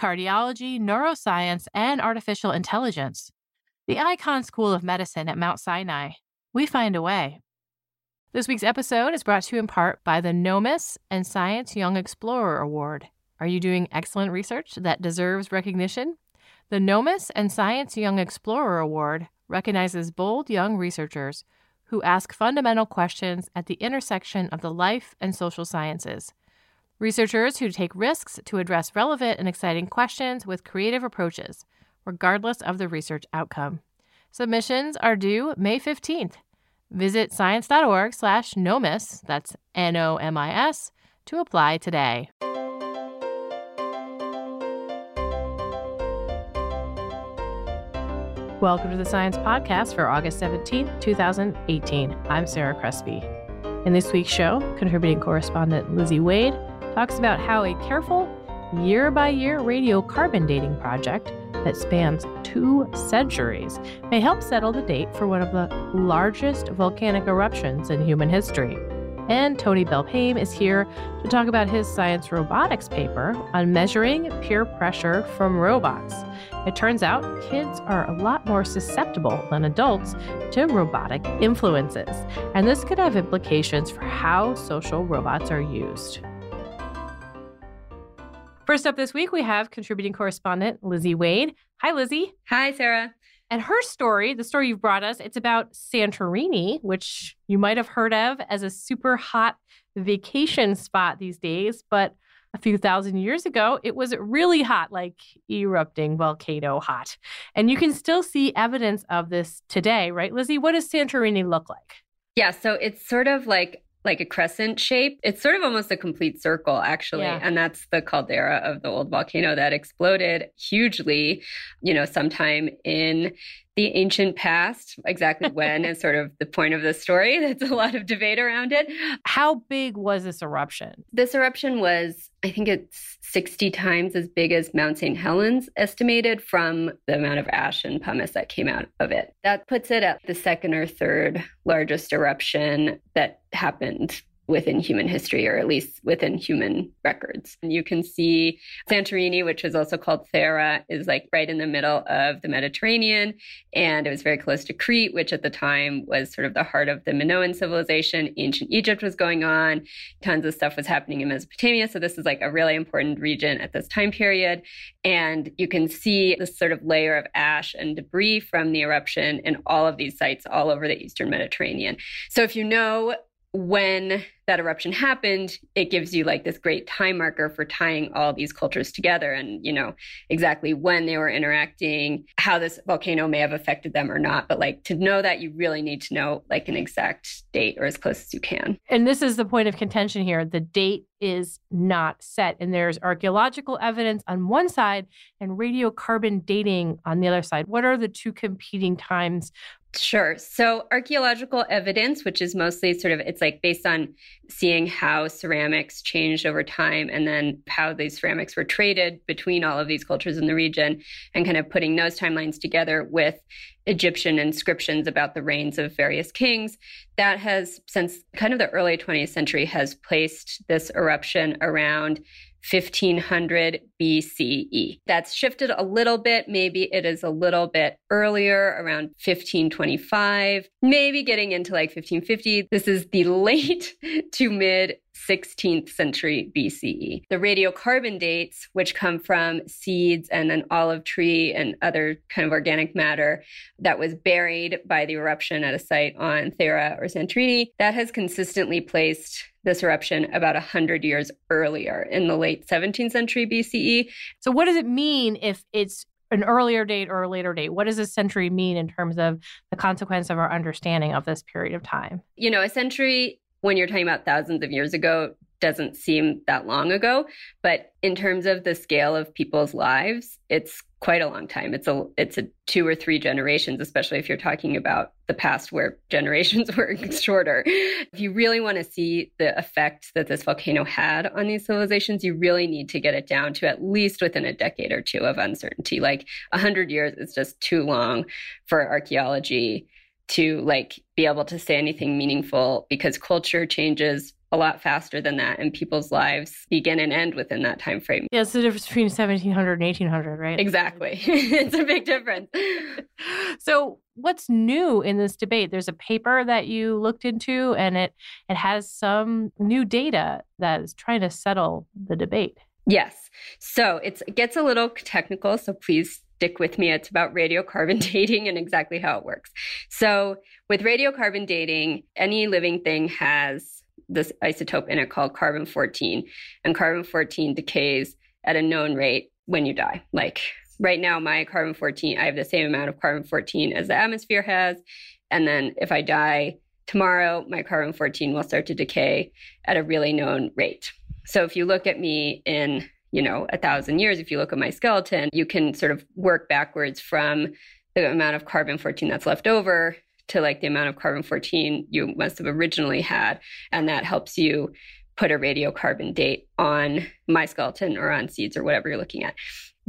cardiology, neuroscience, and artificial intelligence. The Icahn School of Medicine at Mount Sinai. We find a way. This week's episode is brought to you in part by the Nomis and Science Young Explorer Award. Are you doing excellent research that deserves recognition? The Nomis and Science Young Explorer Award recognizes bold young researchers who ask fundamental questions at the intersection of the life and social sciences. Researchers who take risks to address relevant and exciting questions with creative approaches, regardless of the research outcome. Submissions are due May 15th. Visit science.org/nomis, that's NOMIS, to apply today. Welcome to the Science Podcast for August 17th, 2018. I'm Sarah Crespi. In this week's show, contributing correspondent Lizzie Wade talks about how a careful year-by-year radiocarbon dating project that spans 2 centuries may help settle the date for one of the largest volcanic eruptions in human history. And Tony Belpaeme is here to talk about his Science Robotics paper on measuring peer pressure from robots. It turns out kids are a lot more susceptible than adults to robotic influences, and this could have implications for how social robots are used. First up this week, we have contributing correspondent Lizzie Wade. Hi, Lizzie. Hi, Sarah. And her story, the story you've brought us, it's about Santorini, which you might have heard of as a super hot vacation spot these days. But a few thousand years ago, it was really hot, like erupting volcano hot. And you can still see evidence of this today, right, Lizzie? What does Santorini look like? Yeah, so it's sort of like a crescent shape. It's sort of almost a complete circle, actually. Yeah. And that's the caldera of the old volcano that exploded hugely, you know, sometime in the ancient past. Exactly when is sort of the point of the story. That's a lot of debate around it. How big was this eruption? This eruption was, I think it's 60 times as big as Mount St. Helens, estimated from the amount of ash and pumice that came out of it. That puts it at the second or third largest eruption that happened within human history, or at least within human records. And you can see Santorini, which is also called Thera, is like right in the middle of the Mediterranean. And it was very close to Crete, which at the time was sort of the heart of the Minoan civilization. Ancient Egypt was going on. Tons of stuff was happening in Mesopotamia. So this is like a really important region at this time period. And you can see this sort of layer of ash and debris from the eruption in all of these sites all over the Eastern Mediterranean. So if you know when that eruption happened, it gives you like this great time marker for tying all these cultures together and, you know, exactly when they were interacting, how this volcano may have affected them or not. But like to know that, you really need to know like an exact date or as close as you can. And this is the point of contention here. The date is not set. And there's archaeological evidence on one side and radiocarbon dating on the other side. What are the two competing times? Sure. So archaeological evidence, which is mostly sort of, it's like based on seeing how ceramics changed over time and then how these ceramics were traded between all of these cultures in the region and kind of putting those timelines together with Egyptian inscriptions about the reigns of various kings. That has, since kind of the early 20th century, has placed this eruption around 1500 BCE. That's shifted a little bit. Maybe it is a little bit earlier, around 1525, maybe getting into like 1550. This is the late to mid 16th century BCE. The radiocarbon dates, which come from seeds and an olive tree and other kind of organic matter that was buried by the eruption at a site on Thera or Santorini, that has consistently placed this eruption about 100 years earlier in the late 17th century BCE. So what does it mean if it's an earlier date or a later date? What does a century mean in terms of the consequence of our understanding of this period of time? You know, a century, when you're talking about thousands of years ago, doesn't seem that long ago. But in terms of the scale of people's lives, it's quite a long time. It's a 2 or 3 generations, especially if you're talking about the past where generations were shorter. If you really want to see the effect that this volcano had on these civilizations, you really need to get it down to at least within a decade or two of uncertainty. Like 100 years is just too long for archaeology to like be able to say anything meaningful, because culture changes a lot faster than that, and people's lives begin and end within that time frame. Yeah, it's the difference between 1700 and 1800, right? Exactly. It's a big difference. So what's new in this debate? There's a paper that you looked into, and it has some new data that is trying to settle the debate. Yes. So it gets a little technical, so please stick with me. It's about radiocarbon dating and exactly how it works. So with radiocarbon dating, any living thing has this isotope in it called carbon-14, and carbon-14 decays at a known rate when you die. Like right now, my carbon-14, I have the same amount of carbon-14 as the atmosphere has. And then if I die tomorrow, my carbon-14 will start to decay at a really known rate. So if you look at me in, 1,000 years, if you look at my skeleton, you can sort of work backwards from the amount of carbon-14 that's left over to like the amount of carbon-14 you must have originally had. And that helps you put a radiocarbon date on my skeleton or on seeds or whatever you're looking at.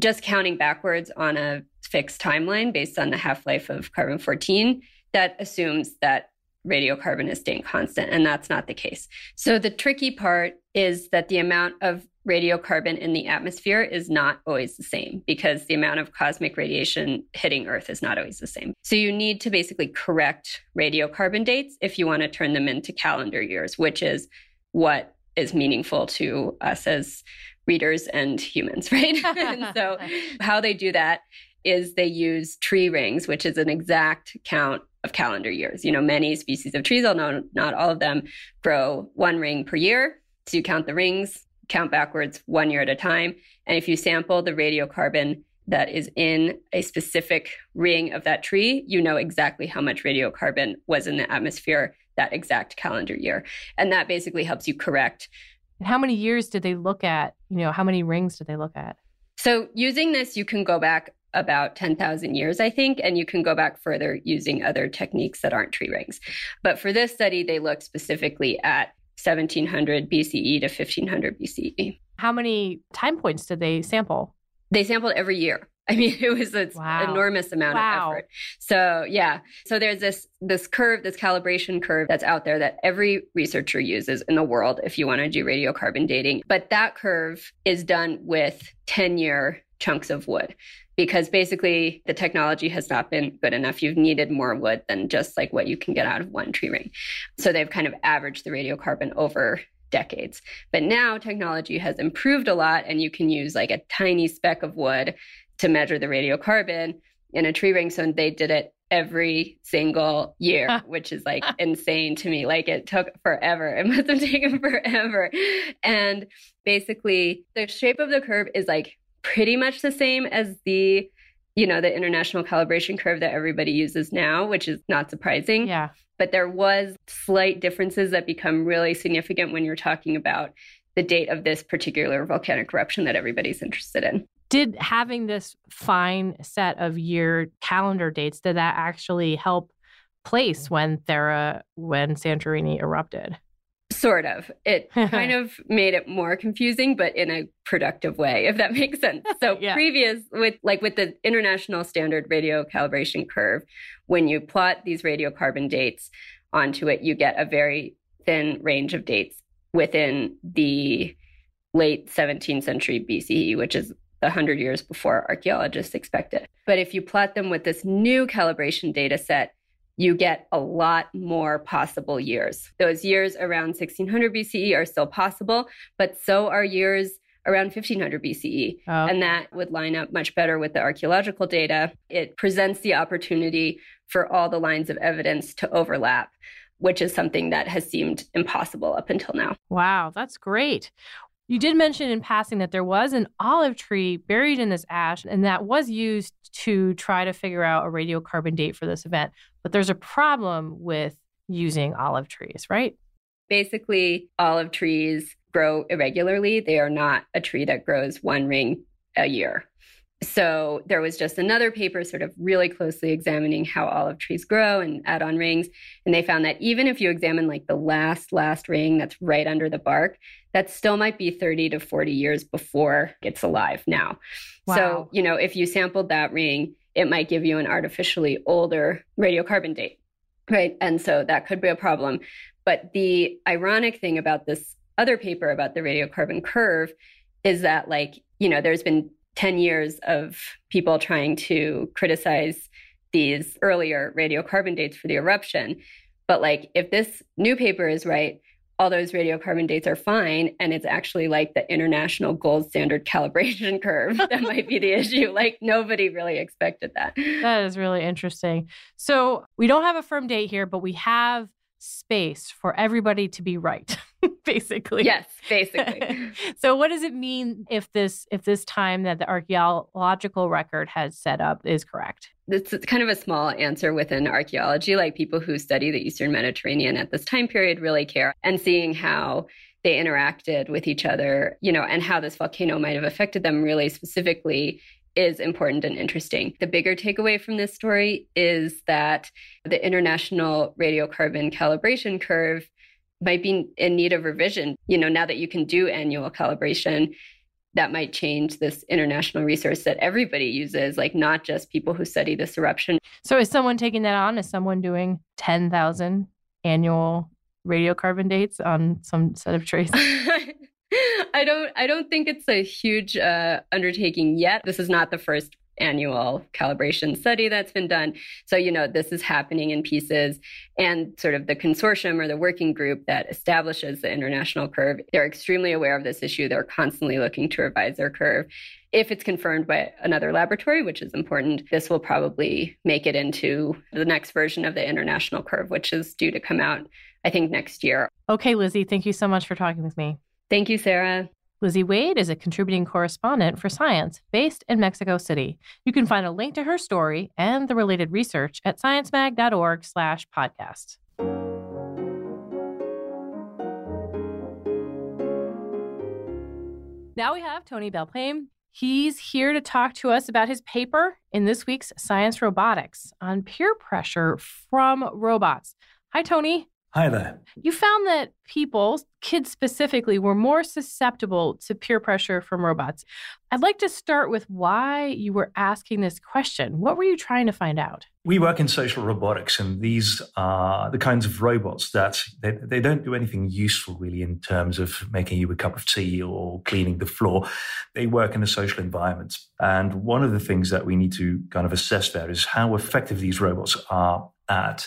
Just counting backwards on a fixed timeline based on the half-life of carbon-14, that assumes that radiocarbon is staying constant, and that's not the case. So the tricky part is that the amount of radiocarbon in the atmosphere is not always the same, because the amount of cosmic radiation hitting Earth is not always the same. So you need to basically correct radiocarbon dates if you want to turn them into calendar years, which is what is meaningful to us as readers and humans, right? And so how they do that is they use tree rings, which is an exact count of calendar years. Many species of trees, although not all of them, grow one ring per year. So you count the rings, count backwards 1 year at a time. And if you sample the radiocarbon that is in a specific ring of that tree, you know exactly how much radiocarbon was in the atmosphere that exact calendar year. And that basically helps you correct. And how many years did they look at? How many rings did they look at? So using this, you can go back about 10,000 years, I think, and you can go back further using other techniques that aren't tree rings. But for this study, they looked specifically at 1700 BCE to 1500 BCE. How many time points did they sample? They sampled every year. It was an enormous amount of effort. So yeah, so there's this curve, this calibration curve that's out there that every researcher uses in the world if you want to do radiocarbon dating. But that curve is done with 10-year chunks of wood, because basically the technology has not been good enough. You've needed more wood than just like what you can get out of one tree ring. So they've kind of averaged the radiocarbon over decades. But now technology has improved a lot, and you can use like a tiny speck of wood to measure the radiocarbon in a tree ring. So they did it every single year, which is like insane to me. Like it took forever. It must have taken forever. And basically the shape of the curve is like pretty much the same as the international calibration curve that everybody uses now, which is not surprising. Yeah. But there was slight differences that become really significant when you're talking about the date of this particular volcanic eruption that everybody's interested in. Did having this fine set of year calendar dates, did that actually help place when Santorini erupted? Sort of. It kind of made it more confusing, but in a productive way, if that makes sense. So yeah. Previous, with the international standard radio calibration curve, when you plot these radiocarbon dates onto it, you get a very thin range of dates within the late 17th century BCE, which is 100 years before archaeologists expected. But if you plot them with this new calibration data set, you get a lot more possible years. Those years around 1600 BCE are still possible, but so are years around 1500 BCE. Oh. And that would line up much better with the archaeological data. It presents the opportunity for all the lines of evidence to overlap, which is something that has seemed impossible up until now. Wow, that's great. You did mention in passing that there was an olive tree buried in this ash, and that was used to try to figure out a radiocarbon date for this event. But there's a problem with using olive trees, right? Basically, olive trees grow irregularly. They are not a tree that grows one ring a year. So there was just another paper sort of really closely examining how olive trees grow and add on rings. And they found that even if you examine like the last ring that's right under the bark, that still might be 30 to 40 years before it's alive now. Wow. So, you know, if you sampled that ring, it might give you an artificially older radiocarbon date, right? And so that could be a problem. But the ironic thing about this other paper about the radiocarbon curve is that, like, you know, there's been 10 years of people trying to criticize these earlier radiocarbon dates for the eruption. But like, if this new paper is right, all those radiocarbon dates are fine. And it's actually like the international gold standard calibration curve that might be the issue. Like, nobody really expected that. That is really interesting. So we don't have a firm date here, but we have space for everybody to be right, basically. Yes, basically. So what does it mean if this time that the archaeological record has set up is correct? It's kind of a small answer within archaeology. Like, people who study the Eastern Mediterranean at this time period really care, and seeing how they interacted with each other, you know, and how this volcano might have affected them really specifically is important and interesting. The bigger takeaway from this story is that the international radiocarbon calibration curve might be in need of revision. You know, now that you can do annual calibration, that might change this international resource that everybody uses, like not just people who study this eruption. So is someone taking that on? Is someone doing 10,000 annual radiocarbon dates on some set of trees? I don't think it's a huge undertaking yet. This is not the first annual calibration study that's been done. So, you know, this is happening in pieces, and sort of the consortium or the working group that establishes the international curve, they're extremely aware of this issue. They're constantly looking to revise their curve. If it's confirmed by another laboratory, which is important, this will probably make it into the next version of the international curve, which is due to come out, I think, next year. Okay, Lizzie, thank you so much for talking with me. Thank you, Sarah. Lizzie Wade is a contributing correspondent for Science based in Mexico City. You can find a link to her story and the related research at sciencemag.org/podcast. Now we have Tony Belpaeme. He's here to talk to us about his paper in this week's Science Robotics on peer pressure from robots. Hi, Tony. Hi there. You found that people, kids specifically, were more susceptible to peer pressure from robots. I'd like to start with why you were asking this question. What were you trying to find out? We work in social robotics, and these are the kinds of robots that they don't do anything useful really in terms of making you a cup of tea or cleaning the floor. They work in a social environment. And one of the things that we need to kind of assess there is how effective these robots are at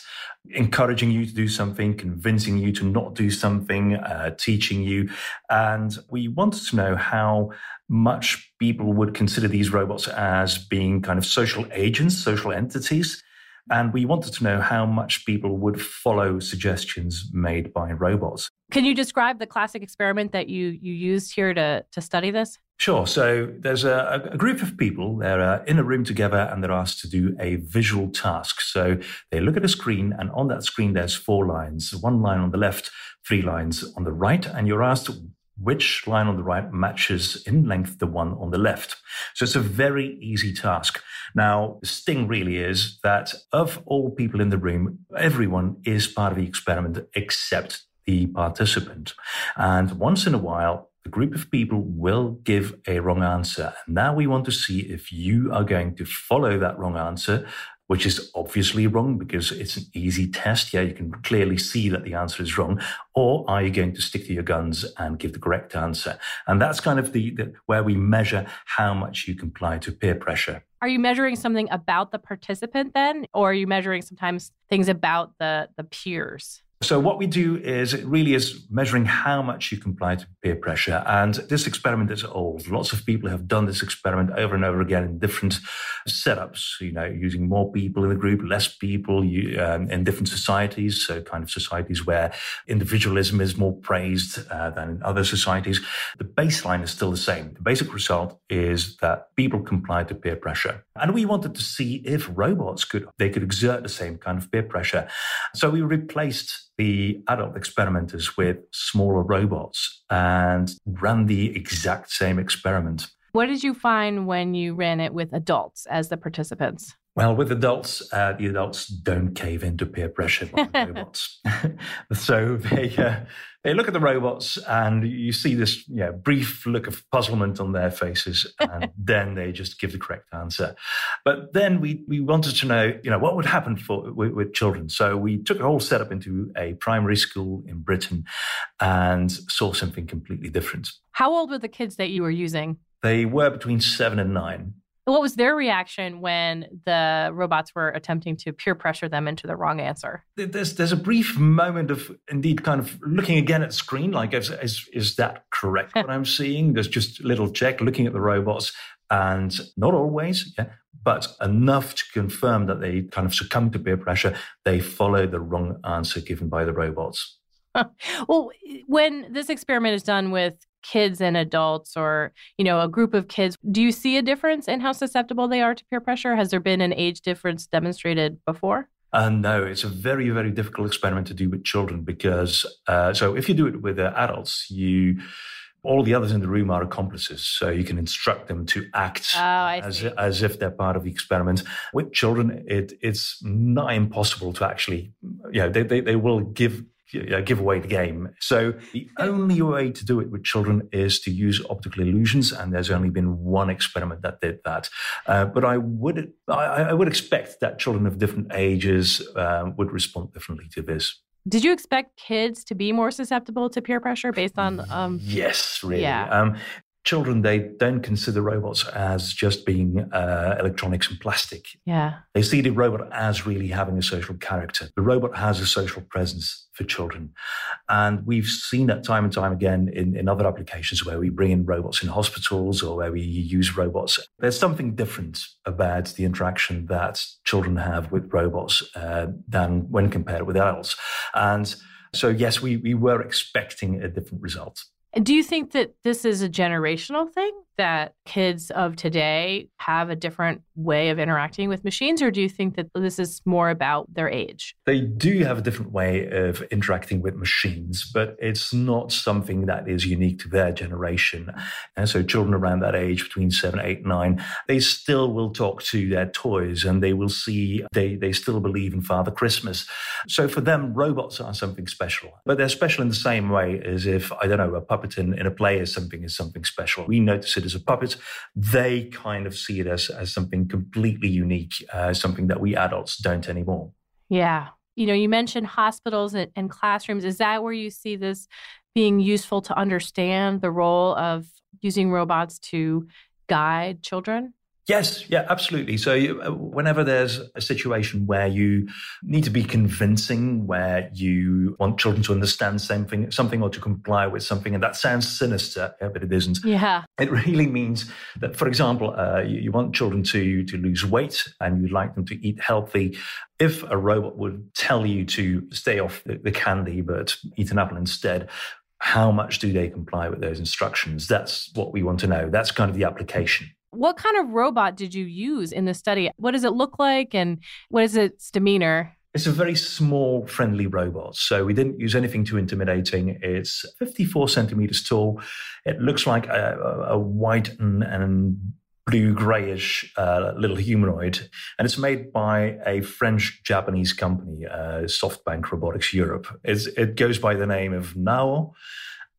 encouraging you to do something, convincing you to not do something, teaching you. And we wanted to know how much people would consider these robots as being kind of social agents, social entities. And we wanted to know how much people would follow suggestions made by robots. Can you describe the classic experiment that you used here to study this? Sure. So there's a group of people. They're in a room together, and they're asked to do a visual task. So they look at a screen, and on that screen, there's 4 lines. 1 line on the left, 3 lines on the right. And you're asked which line on the right matches in length the one on the left. So it's a very easy task. Now, the sting really is that of all people in the room, everyone is part of the experiment except the participant. And once in a while, a group of people will give a wrong answer. And now we want to see if you are going to follow that wrong answer, which is obviously wrong because it's an easy test. Yeah, you can clearly see that the answer is wrong. Or are you going to stick to your guns and give the correct answer? And that's kind of the where we measure how much you comply to peer pressure. Are you measuring something about the participant then? Or are you measuring sometimes things about the peers? So what we do is it really is measuring how much you comply to peer pressure. And this experiment is old. Lots of people have done this experiment over and over again in different setups, you know, using more people in the group, less people in different societies. So kind of societies where individualism is more praised than in other societies. The baseline is still the same. The basic result is that people comply to peer pressure. And we wanted to see if robots could exert the same kind of peer pressure. So we replaced the adult experimenters with smaller robots and ran the exact same experiment. What did you find when you ran it with adults as the participants? Well, with adults, the adults don't cave into peer pressure on the robots. So they look at the robots and you see this brief look of puzzlement on their faces, and then they just give the correct answer. But then we wanted to know, what would happen with children. So we took a whole setup into a primary school in Britain and saw something completely different. How old were the kids that you were using? They were between 7 and 9. What was their reaction when the robots were attempting to peer pressure them into the wrong answer? There's a brief moment of indeed kind of looking again at the screen, like, is that correct what I'm seeing? There's just a little check, looking at the robots, and not always, but enough to confirm that they kind of succumb to peer pressure. They follow the wrong answer given by the robots. Well, when this experiment is done with kids and adults, or, a group of kids, do you see a difference in how susceptible they are to peer pressure? Has there been an age difference demonstrated before? No, it's a very, very difficult experiment to do with children because, so if you do it with adults, all the others in the room are accomplices, so you can instruct them to act as if they're part of the experiment. With children, it's not impossible to actually, they will give away the game. So the only way to do it with children is to use optical illusions, and there's only been one experiment that did that. But I would expect that children of different ages would respond differently to this. Did you expect kids to be more susceptible to peer pressure based on? Yes, really. Yeah. Children, they don't consider robots as just being electronics and plastic. Yeah. They see the robot as really having a social character. The robot has a social presence for children. And we've seen that time and time again in other applications where we bring in robots in hospitals or where we use robots. There's something different about the interaction that children have with robots than when compared with adults. And so, yes, we were expecting a different result. Do you think that this is a generational thing, that kids of today have a different way of interacting with machines, or do you think that this is more about their age? They do have a different way of interacting with machines, but it's not something that is unique to their generation. And so children around that age, between 7, 8, 9, they still will talk to their toys and they will see, they still believe in Father Christmas. So for them, robots are something special, but they're special in the same way as if, a puppet in a play is something special. We notice it as a puppet. They kind of see it as something completely unique, something that we adults don't anymore. Yeah. You mentioned hospitals and classrooms. Is that where you see this being useful to understand the role of using robots to guide children? Yes, yeah, absolutely. So whenever there's a situation where you need to be convincing, where you want children to understand something or to comply with something, and that sounds sinister, but it isn't. Yeah. It really means that, for example, you want children to lose weight and you'd like them to eat healthy. If a robot would tell you to stay off the candy but eat an apple instead, how much do they comply with those instructions? That's what we want to know. That's kind of the application. What kind of robot did you use in the study? What does it look like and what is its demeanor? It's a very small, friendly robot. So we didn't use anything too intimidating. It's 54 centimeters tall. It looks like a white and blue-grayish little humanoid. And it's made by a French-Japanese company, SoftBank Robotics Europe. It goes by the name of Nao.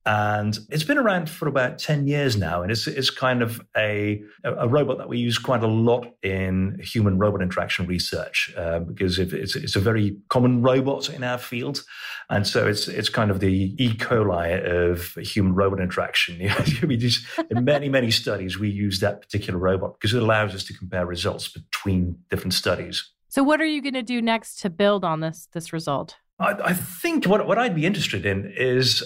And it's been around for about 10 years now, and it's kind of a robot that we use quite a lot in human-robot interaction research because it's a very common robot in our field, and so it's kind of the E. coli of human-robot interaction. We just, in many studies, we use that particular robot because it allows us to compare results between different studies. So, what are you going to do next to build on this result? I think what I'd be interested in is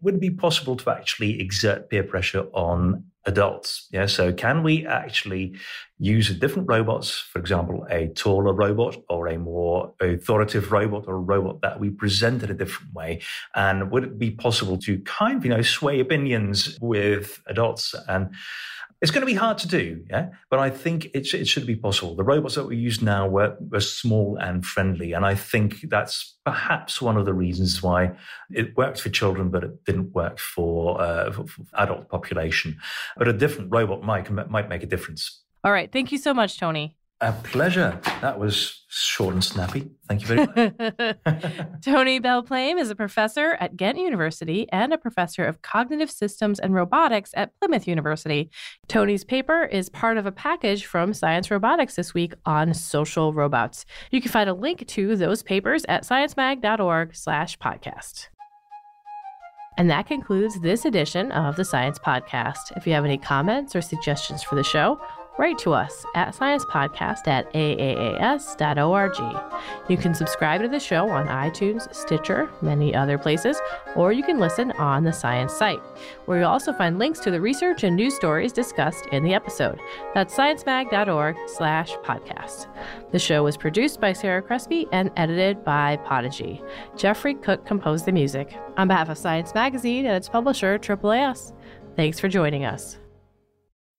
would it be possible to actually exert peer pressure on adults? Yeah, so can we actually use a different robot, for example, a taller robot or a more authoritative robot or a robot that we present in a different way? And would it be possible to kind of sway opinions with adults and It's going to be hard to do, yeah, but I think it should be possible. The robots that we use now were small and friendly, and I think that's perhaps one of the reasons why it worked for children, but it didn't work for adult population. But a different robot might make a difference. All right. Thank you so much, Tony. A pleasure. That was short and snappy. Thank you very much. Tony Belpaeme is a professor at Ghent University and a professor of cognitive systems and robotics at Plymouth University. Tony's paper is part of a package from Science Robotics this week on social robots. You can find a link to those papers at sciencemag.org/podcast. And that concludes this edition of the Science Podcast. If you have any comments or suggestions for the show, write to us at sciencepodcast@aas.org. You can subscribe to the show on iTunes, Stitcher, many other places, or you can listen on the Science site, where you'll also find links to the research and news stories discussed in the episode. That's sciencemag.org/podcast. The show was produced by Sarah Crespi and edited by Podigy. Jeffrey Cook composed the music. On behalf of Science Magazine and its publisher, AAAS, thanks for joining us.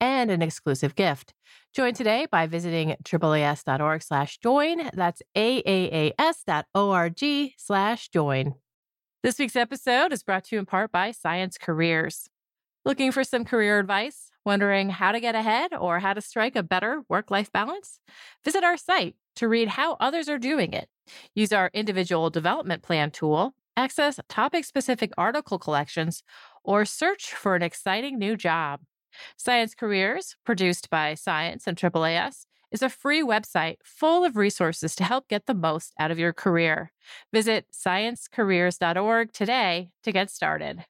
and an exclusive gift. Join today by visiting AAAS.org/join. That's AAAS.org/join. This week's episode is brought to you in part by Science Careers. Looking for some career advice? Wondering how to get ahead or how to strike a better work-life balance? Visit our site to read how others are doing it. Use our individual development plan tool, access topic-specific article collections, or search for an exciting new job. Science Careers, produced by Science and AAAS, is a free website full of resources to help get the most out of your career. Visit sciencecareers.org today to get started.